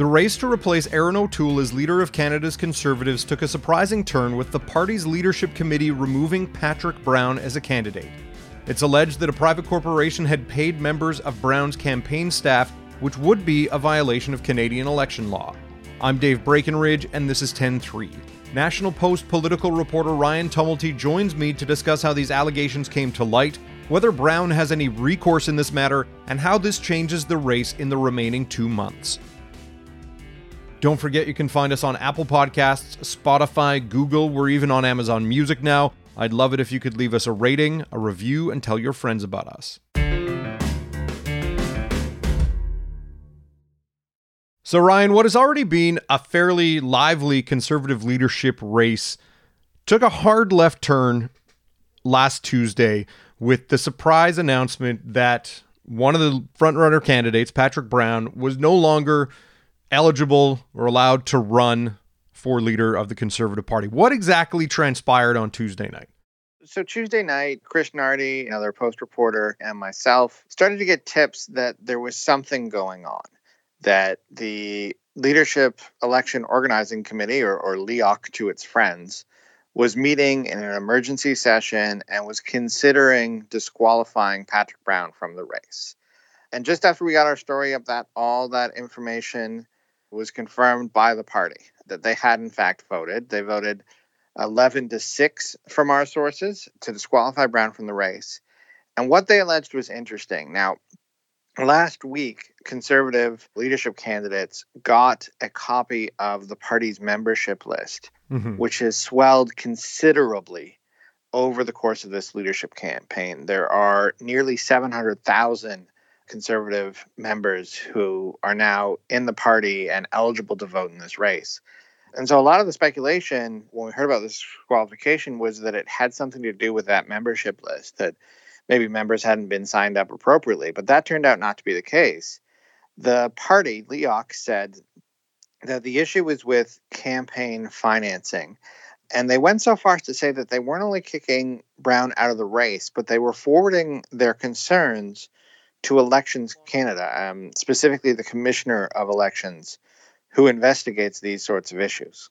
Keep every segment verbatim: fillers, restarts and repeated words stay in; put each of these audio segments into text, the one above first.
The race to replace Erin O'Toole as leader of Canada's Conservatives took a surprising turn with the party's leadership committee removing Patrick Brown as a candidate. It's alleged that a private corporation had paid members of Brown's campaign staff, which would be a violation of Canadian election law. I'm Dave Breckenridge, and this is ten three. National Post political reporter Ryan Tumulty joins me to discuss how these allegations came to light, whether Brown has any recourse in this matter, and how this changes the race in the remaining two months. Don't forget you can find us on Apple Podcasts, Spotify, Google. We're even on Amazon Music now. I'd love it if you could leave us a rating, a review, and tell your friends about us. So, Ryan, what has already been a fairly lively Conservative leadership race took a hard left turn last Tuesday with the surprise announcement that one of the frontrunner candidates, Patrick Brown, was no longer eligible or allowed to run for leader of the Conservative Party. What exactly transpired on Tuesday night? So Tuesday night, Chris Nardi, another Post reporter, and myself started to get tips that there was something going on, that the Leadership Election Organizing Committee, or, or L E O C to its friends, was meeting in an emergency session and was considering disqualifying Patrick Brown from the race. And just after we got our story up, that all that information was confirmed by the party, that they had, in fact, voted. They voted eleven to six from our sources to disqualify Brown from the race. And what they alleged was interesting. Now, last week, Conservative leadership candidates got a copy of the party's membership list, mm-hmm. which has swelled considerably over the course of this leadership campaign. There are nearly seven hundred thousand Conservative members who are now in the party and eligible to vote in this race. And so a lot of the speculation when we heard about this disqualification was that it had something to do with that membership list, that maybe members hadn't been signed up appropriately, but that turned out not to be the case. The party, L E O C, said that the issue was with campaign financing. And they went so far as to say that they weren't only kicking Brown out of the race, but they were forwarding their concerns to Elections Canada, um, specifically the Commissioner of Elections, who investigates these sorts of issues.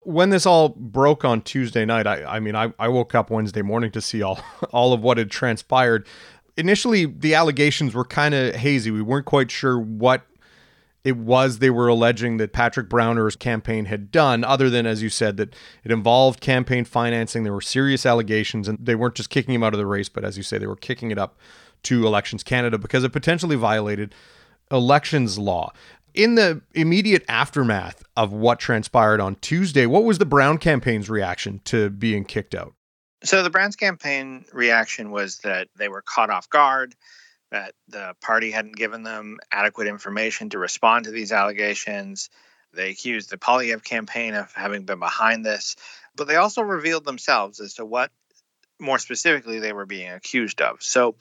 When this all broke on Tuesday night, I, I mean, I, I woke up Wednesday morning to see all, all of what had transpired. Initially, the allegations were kind of hazy. We weren't quite sure what it was they were alleging that Patrick Browner's campaign had done, other than, as you said, that it involved campaign financing. There were serious allegations, and they weren't just kicking him out of the race, but as you say, they were kicking it up to Elections Canada because it potentially violated elections law. In the immediate aftermath of what transpired on Tuesday, what was the Brown campaign's reaction to being kicked out? So the Brown's campaign reaction was that they were caught off guard, that the party hadn't given them adequate information to respond to these allegations. They accused the Poilievre campaign of having been behind this, but they also revealed themselves as to what, more specifically, they were being accused of. So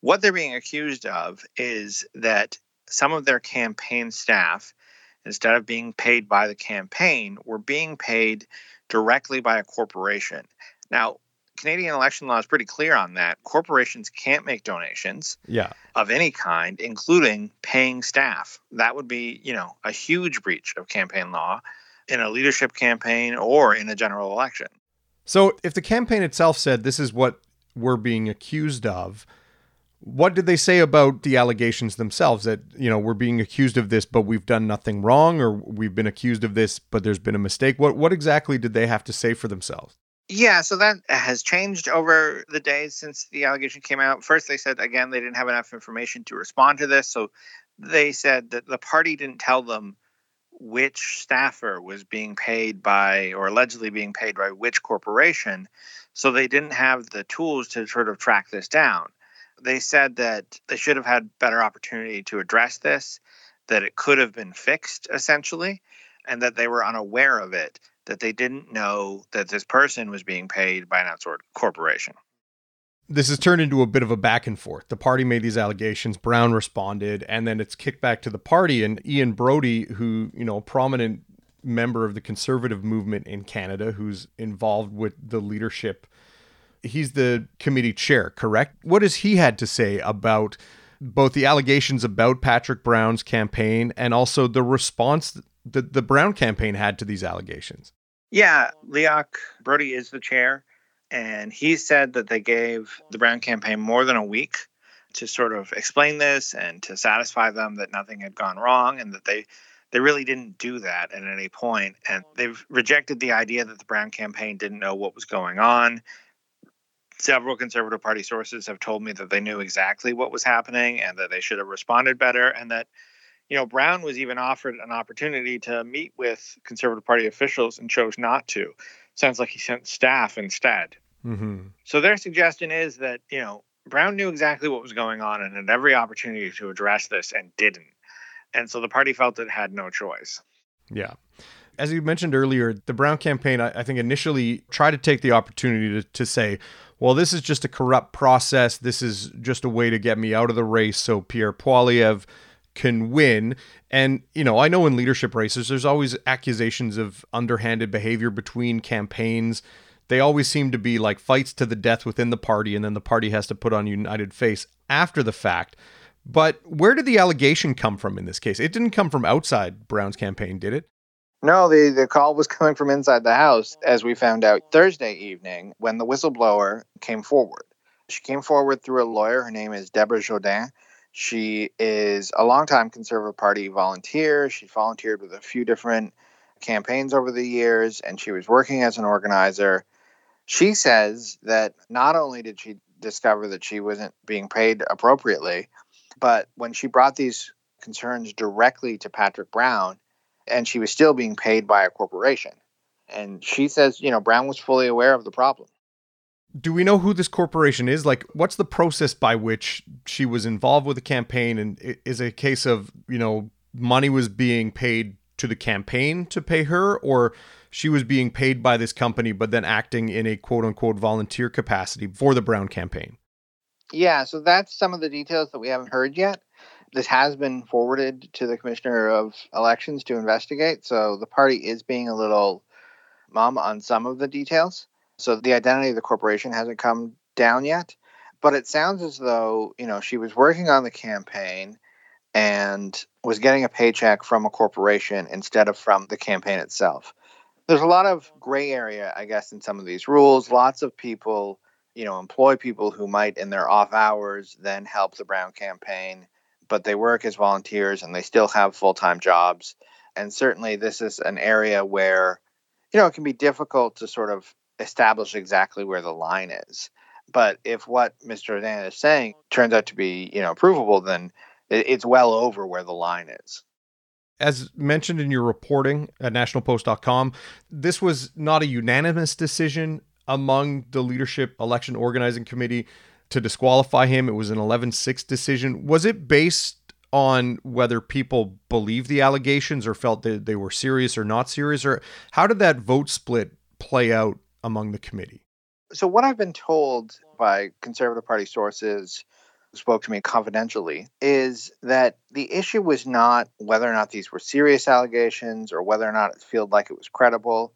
what they're being accused of is that some of their campaign staff, instead of being paid by the campaign, were being paid directly by a corporation. Now, Canadian election law is pretty clear on that. Corporations can't make donations yeah. of any kind, including paying staff. That would be, you know, a huge breach of campaign law in a leadership campaign or in a general election. So if the campaign itself said this is what we're being accused of, what did they say about the allegations themselves that, you know, we're being accused of this, but we've done nothing wrong, or we've been accused of this, but there's been a mistake? What what exactly did they have to say for themselves? Yeah, so that has changed over the days since the allegation came out. First, they said, again, they didn't have enough information to respond to this. So they said that the party didn't tell them which staffer was being paid by, or allegedly being paid by, which corporation. So they didn't have the tools to sort of track this down. They said that they should have had better opportunity to address this, that it could have been fixed, essentially, and that they were unaware of it, that they didn't know that this person was being paid by an outsourced corporation. This has turned into a bit of a back and forth. The party made these allegations, Brown responded, and then it's kicked back to the party. And Ian Brodie, who, you know, a prominent member of the Conservative movement in Canada, who's involved with the leadership. He's the committee chair, correct? What has he had to say about both the allegations about Patrick Brown's campaign and also the response that the Brown campaign had to these allegations. Yeah, L E O C Brodie is the chair, and he said that they gave the Brown campaign more than a week to sort of explain this and to satisfy them that nothing had gone wrong, and that they, they really didn't do that at any point. And they've rejected the idea that the Brown campaign didn't know what was going on. Several Conservative Party sources have told me that they knew exactly what was happening and that they should have responded better, and that, you know, Brown was even offered an opportunity to meet with Conservative Party officials and chose not to. Sounds like he sent staff instead. Mm-hmm. So their suggestion is that, you know, Brown knew exactly what was going on and had every opportunity to address this and didn't. And so the party felt it had no choice. Yeah. As you mentioned earlier, the Brown campaign, I think, initially tried to take the opportunity to, to say, well, this is just a corrupt process. This is just a way to get me out of the race so Pierre Poilievre can win. And, you know, I know in leadership races, there's always accusations of underhanded behavior between campaigns. They always seem to be like fights to the death within the party, and then the party has to put on a united face after the fact. But where did the allegation come from in this case? It didn't come from outside Brown's campaign, did it? No, the, the call was coming from inside the house, as we found out Thursday evening when the whistleblower came forward. She came forward through a lawyer. Her name is Deborah Jourdain. She is a longtime Conservative Party volunteer. She volunteered with a few different campaigns over the years, and she was working as an organizer. She says that not only did she discover that she wasn't being paid appropriately, but when she brought these concerns directly to Patrick Brown, and she was still being paid by a corporation. And she says, you know, Brown was fully aware of the problem. Do we know who this corporation is? Like, what's the process by which she was involved with the campaign? And it is a case of, you know, money was being paid to the campaign to pay her, or she was being paid by this company, but then acting in a quote unquote volunteer capacity for the Brown campaign? Yeah, so that's some of the details that we haven't heard yet. This has been forwarded to the Commissioner of Elections to investigate. So the party is being a little mum on some of the details. So the identity of the corporation hasn't come down yet. But it sounds as though, you know, she was working on the campaign and was getting a paycheck from a corporation instead of from the campaign itself. There's a lot of gray area, I guess, in some of these rules. Lots of people, you know, employ people who might in their off hours then help the Brown campaign, but they work as volunteers and they still have full-time jobs. And certainly this is an area where, you know, it can be difficult to sort of establish exactly where the line is. But if what Mister Dan is saying turns out to be, you know, provable, then it's well over where the line is. As mentioned in your reporting at national post dot com, this was not a unanimous decision among the leadership election organizing committee to disqualify him. It was an eleven six decision. Was it based on whether people believed the allegations or felt that they were serious or not serious? Or how did that vote split play out among the committee? So what I've been told by Conservative Party sources who spoke to me confidentially is that the issue was not whether or not these were serious allegations or whether or not it felt like it was credible.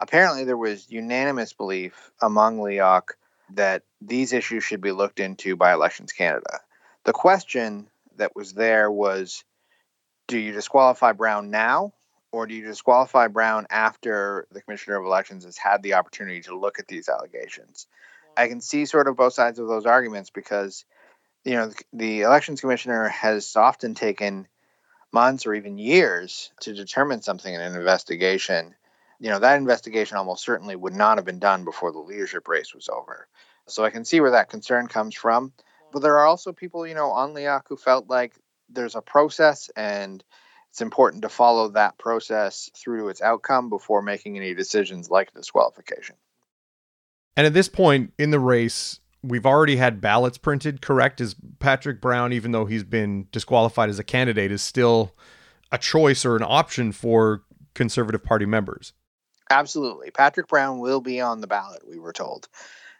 Apparently, there was unanimous belief among L E O C that these issues should be looked into by Elections Canada. The question that was there was, do you disqualify Brown now, or do you disqualify Brown after the Commissioner of Elections has had the opportunity to look at these allegations? I can see sort of both sides of those arguments because, you know, the Elections Commissioner has often taken months or even years to determine something in an investigation. You know, that investigation almost certainly would not have been done before the leadership race was over. So I can see where that concern comes from. But there are also people, you know, on L E O C who felt like there's a process and it's important to follow that process through to its outcome before making any decisions like disqualification. And at this point in the race, we've already had ballots printed, correct? Is Patrick Brown, even though he's been disqualified as a candidate, is still a choice or an option for Conservative Party members? Absolutely. Patrick Brown will be on the ballot, we were told.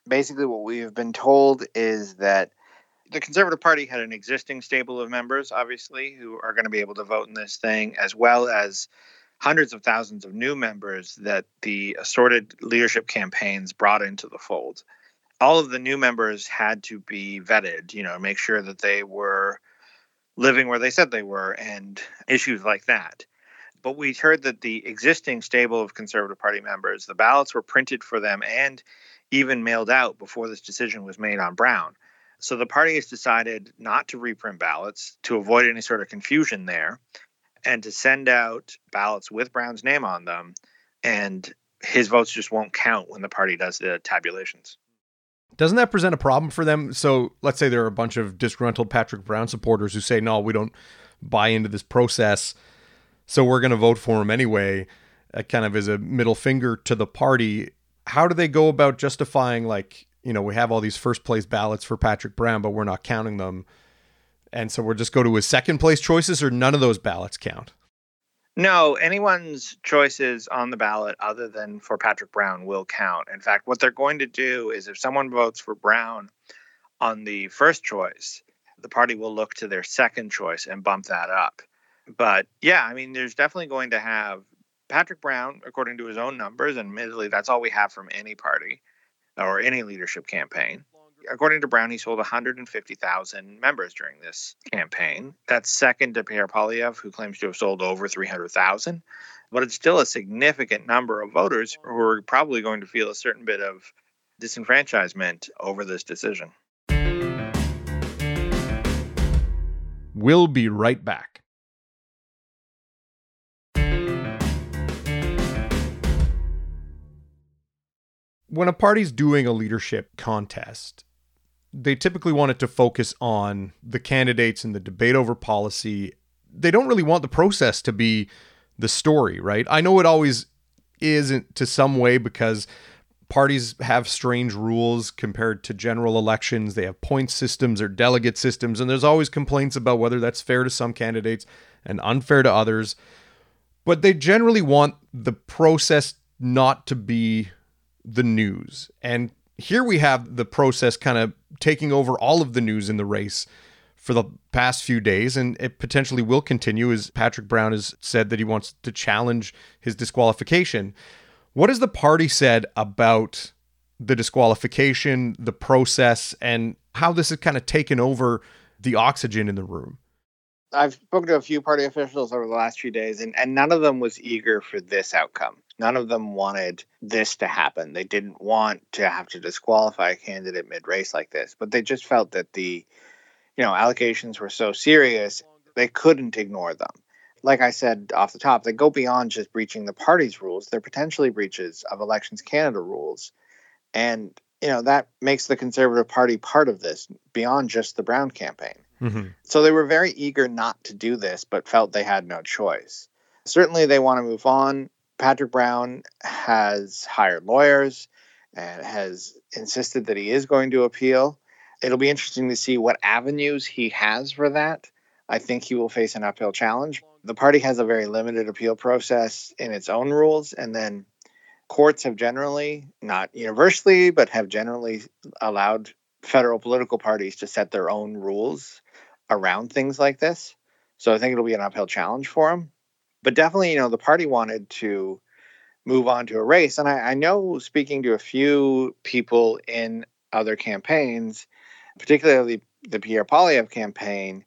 Basically, what we have been told is that the Conservative Party had an existing stable of members, obviously, who are going to be able to vote in this thing, as well as hundreds of thousands of new members that the assorted leadership campaigns brought into the fold. all of the new members had to be vetted, you know, make sure that they were living where they said they were and issues like that. But we heard that the existing stable of Conservative Party members, the ballots were printed for them and even mailed out before this decision was made on Brown. So the party has decided not to reprint ballots to avoid any sort of confusion there and to send out ballots with Brown's name on them. And his votes just won't count when the party does the tabulations. Doesn't that present a problem for them? So let's say there are a bunch of disgruntled Patrick Brown supporters who say, no, we don't buy into this process, so we're going to vote for him anyway, uh, kind of as a middle finger to the party. How do they go about justifying, like, you know, we have all these first place ballots for Patrick Brown, but we're not counting them, and so we'll just go to his second place choices, or none of those ballots count? No, anyone's choices on the ballot other than for Patrick Brown will count. In fact, what they're going to do is if someone votes for Brown on the first choice, the party will look to their second choice and bump that up. But yeah, I mean, there's definitely going to have Patrick Brown, according to his own numbers, and admittedly, that's all we have from any party or any leadership campaign. According to Brown, he sold one hundred fifty thousand members during this campaign. That's second to Pierre Poilievre, who claims to have sold over three hundred thousand. But it's still a significant number of voters who are probably going to feel a certain bit of disenfranchisement over this decision. We'll be right back. When a party's doing a leadership contest, they typically want it to focus on the candidates and the debate over policy. They don't really want the process to be the story, right? I know it always isn't to some way because parties have strange rules compared to general elections. They have point systems or delegate systems, and there's always complaints about whether that's fair to some candidates and unfair to others. But they generally want the process not to be the news. And here we have the process kind of taking over all of the news in the race for the past few days, and it potentially will continue as Patrick Brown has said that he wants to challenge his disqualification. What has the party said about the disqualification, the process, and how this has kind of taken over the oxygen in the room? I've spoken to a few party officials over the last few days, and, and none of them was eager for this outcome. None of them wanted this to happen. They didn't want to have to disqualify a candidate mid-race like this, but they just felt that the, you know, allegations were so serious, they couldn't ignore them. Like I said off the top, they go beyond just breaching the party's rules. They're potentially breaches of Elections Canada rules. And, you know, that makes the Conservative Party part of this beyond just the Brown campaign. Mm-hmm. So they were very eager not to do this, but felt they had no choice. Certainly they want to move on. Patrick Brown has hired lawyers and has insisted that he is going to appeal. It'll be interesting to see what avenues he has for that. I think he will face an uphill challenge. The party has a very limited appeal process in its own rules, and then courts have generally, not universally, but have generally allowed federal political parties to set their own rules around things like this. So I think it'll be an uphill challenge for him. But definitely, you know, the party wanted to move on to a race. And I, I know speaking to a few people in other campaigns, particularly the Pierre Poilievre campaign,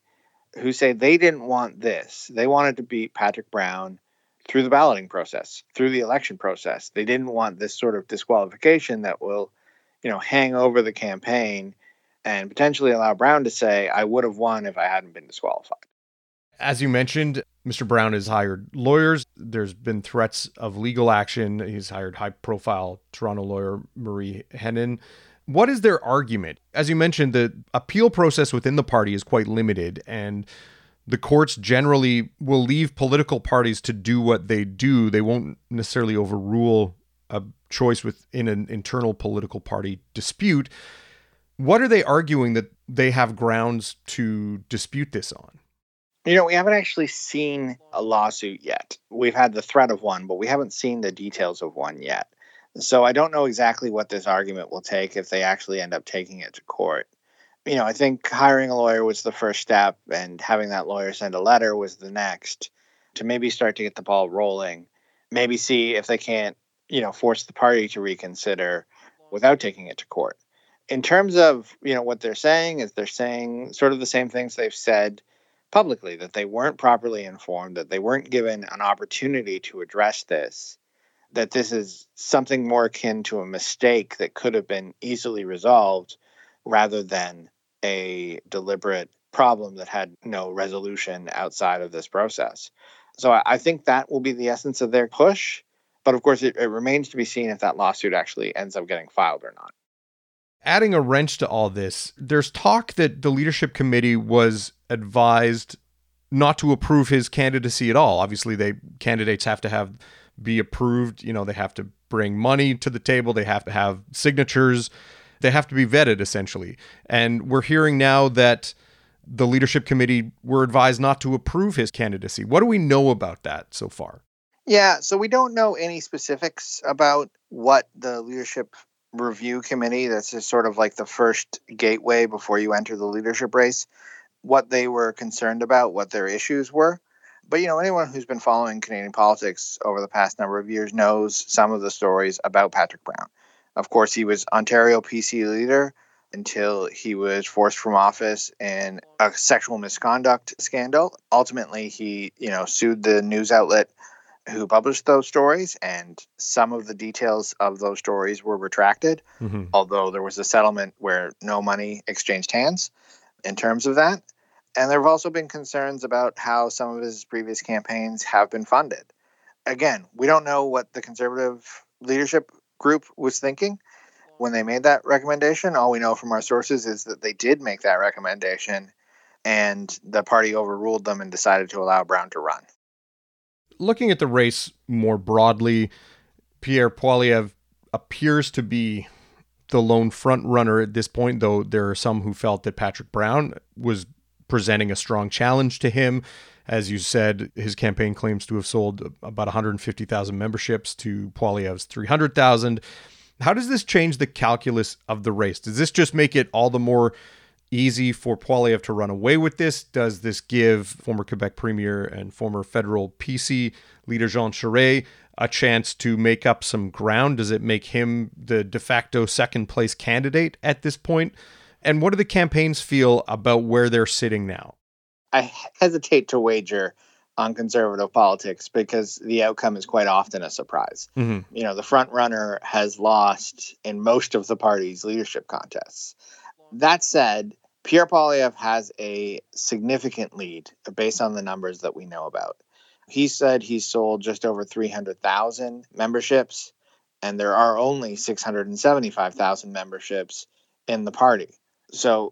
who say they didn't want this. They wanted to beat Patrick Brown through the balloting process, through the election process. They didn't want this sort of disqualification that will, you know, hang over the campaign and potentially allow Brown to say, I would have won if I hadn't been disqualified. As you mentioned, Mister Brown has hired lawyers. There's been threats of legal action. He's hired high-profile Toronto lawyer Marie Hennen. What is their argument? As you mentioned, the appeal process within the party is quite limited, and the courts generally will leave political parties to do what they do. They won't necessarily overrule a choice within an internal political party dispute. What are they arguing that they have grounds to dispute this on? You know, we haven't actually seen a lawsuit yet. We've had the threat of one, but we haven't seen the details of one yet. So I don't know exactly what this argument will take if they actually end up taking it to court. You know, I think hiring a lawyer was the first step, and having that lawyer send a letter was the next, to maybe start to get the ball rolling, maybe see if they can't, you know, force the party to reconsider without taking it to court. in terms of, you know, what they're saying is they're saying sort of the same things they've said publicly, that they weren't properly informed, that they weren't given an opportunity to address this, that this is something more akin to a mistake that could have been easily resolved rather than a deliberate problem that had no resolution outside of this process. So I think that will be the essence of their push. But of course, it, it remains to be seen if that lawsuit actually ends up getting filed or not. Adding a wrench to all this, there's talk that the leadership committee was advised not to approve his candidacy at all. Obviously, they candidates have to have be approved. You know, they have to bring money to the table. They have to have signatures. They have to be vetted, essentially. And we're hearing now that the leadership committee were advised not to approve his candidacy. What do we know about that so far? Yeah, so we don't know any specifics about what the leadership review committee, that's just sort of like the first gateway before you enter the leadership race, what they were concerned about, what their issues were. But, you know, anyone who's been following Canadian politics over the past number of years knows some of the stories about Patrick Brown. Of course, he was Ontario P C leader until he was forced from office in a sexual misconduct scandal. Ultimately, he, you know, sued the news outlet who published those stories, and some of the details of those stories were retracted, mm-hmm. although there was a settlement where no money exchanged hands in terms of that. And there have also been concerns about how some of his previous campaigns have been funded. Again, we don't know what the Conservative leadership group was thinking when they made that recommendation. All we know from our sources is that they did make that recommendation, and the party overruled them and decided to allow Brown to run. Looking at the race more broadly, Pierre Poilievre appears to be the lone front runner at this point, though there are some who felt that Patrick Brown was presenting a strong challenge to him. As you said, his campaign claims to have sold about one hundred fifty thousand memberships to Poilievre's three hundred thousand. How does this change the calculus of the race? Does this just make it all the more easy for Poilievre to run away with this? Does this give former Quebec Premier and former federal P C leader Jean Charest a chance to make up some ground? Does it make him the de facto second place candidate at this point? And what do the campaigns feel about where they're sitting now? I hesitate to wager on Conservative politics because the outcome is quite often a surprise. Mm-hmm. You know, the front runner has lost in most of the party's leadership contests. That said, Pierre Poilievre has a significant lead based on the numbers that we know about. He said he sold just over three hundred thousand memberships, and there are only six hundred seventy-five thousand memberships in the party. So,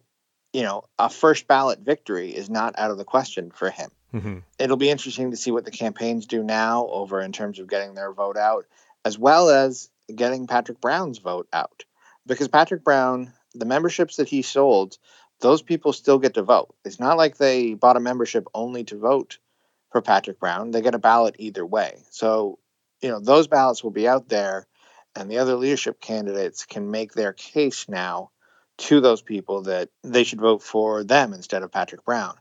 you know, a first ballot victory is not out of the question for him. Mm-hmm. It'll be interesting to see what the campaigns do now over in terms of getting their vote out, as well as getting Patrick Brown's vote out. Because Patrick Brown, the memberships that he sold, those people still get to vote. It's not like they bought a membership only to vote for Patrick Brown. They get a ballot either way. So, you know, those ballots will be out there, and the other leadership candidates can make their case now to those people that they should vote for them instead of Patrick Brown.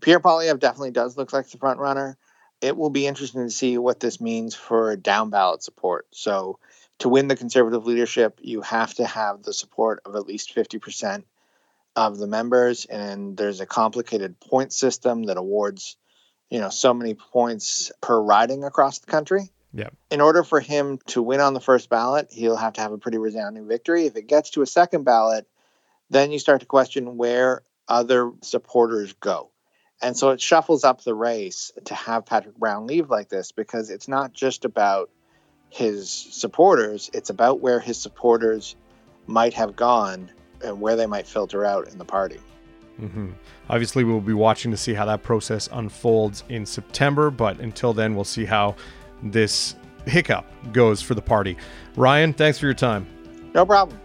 Pierre Poilievre definitely does look like the front runner. It will be interesting to see what this means for down ballot support. So, to win the Conservative leadership, you have to have the support of at least fifty percent of the members, and there's a complicated point system that awards, you know, so many points per riding across the country. Yeah. In order for him to win on the first ballot, he'll have to have a pretty resounding victory. If it gets to a second ballot, then you start to question where other supporters go. And so it shuffles up the race to have Patrick Brown leave like this, because it's not just about his supporters, it's about where his supporters might have gone and where they might filter out in the party. Mm-hmm. Obviously, we'll be watching to see how that process unfolds in September, but until then, we'll see how this hiccup goes for the party. Ryan, thanks for your time. No problem.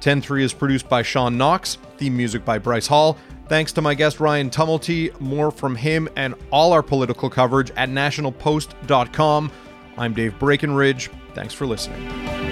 ten three is produced by Sean Knox, theme music by Bryce Hall. Thanks to my guest, Ryan Tumulty. More from him and all our political coverage at national post dot com. I'm Dave Breckenridge. Thanks for listening.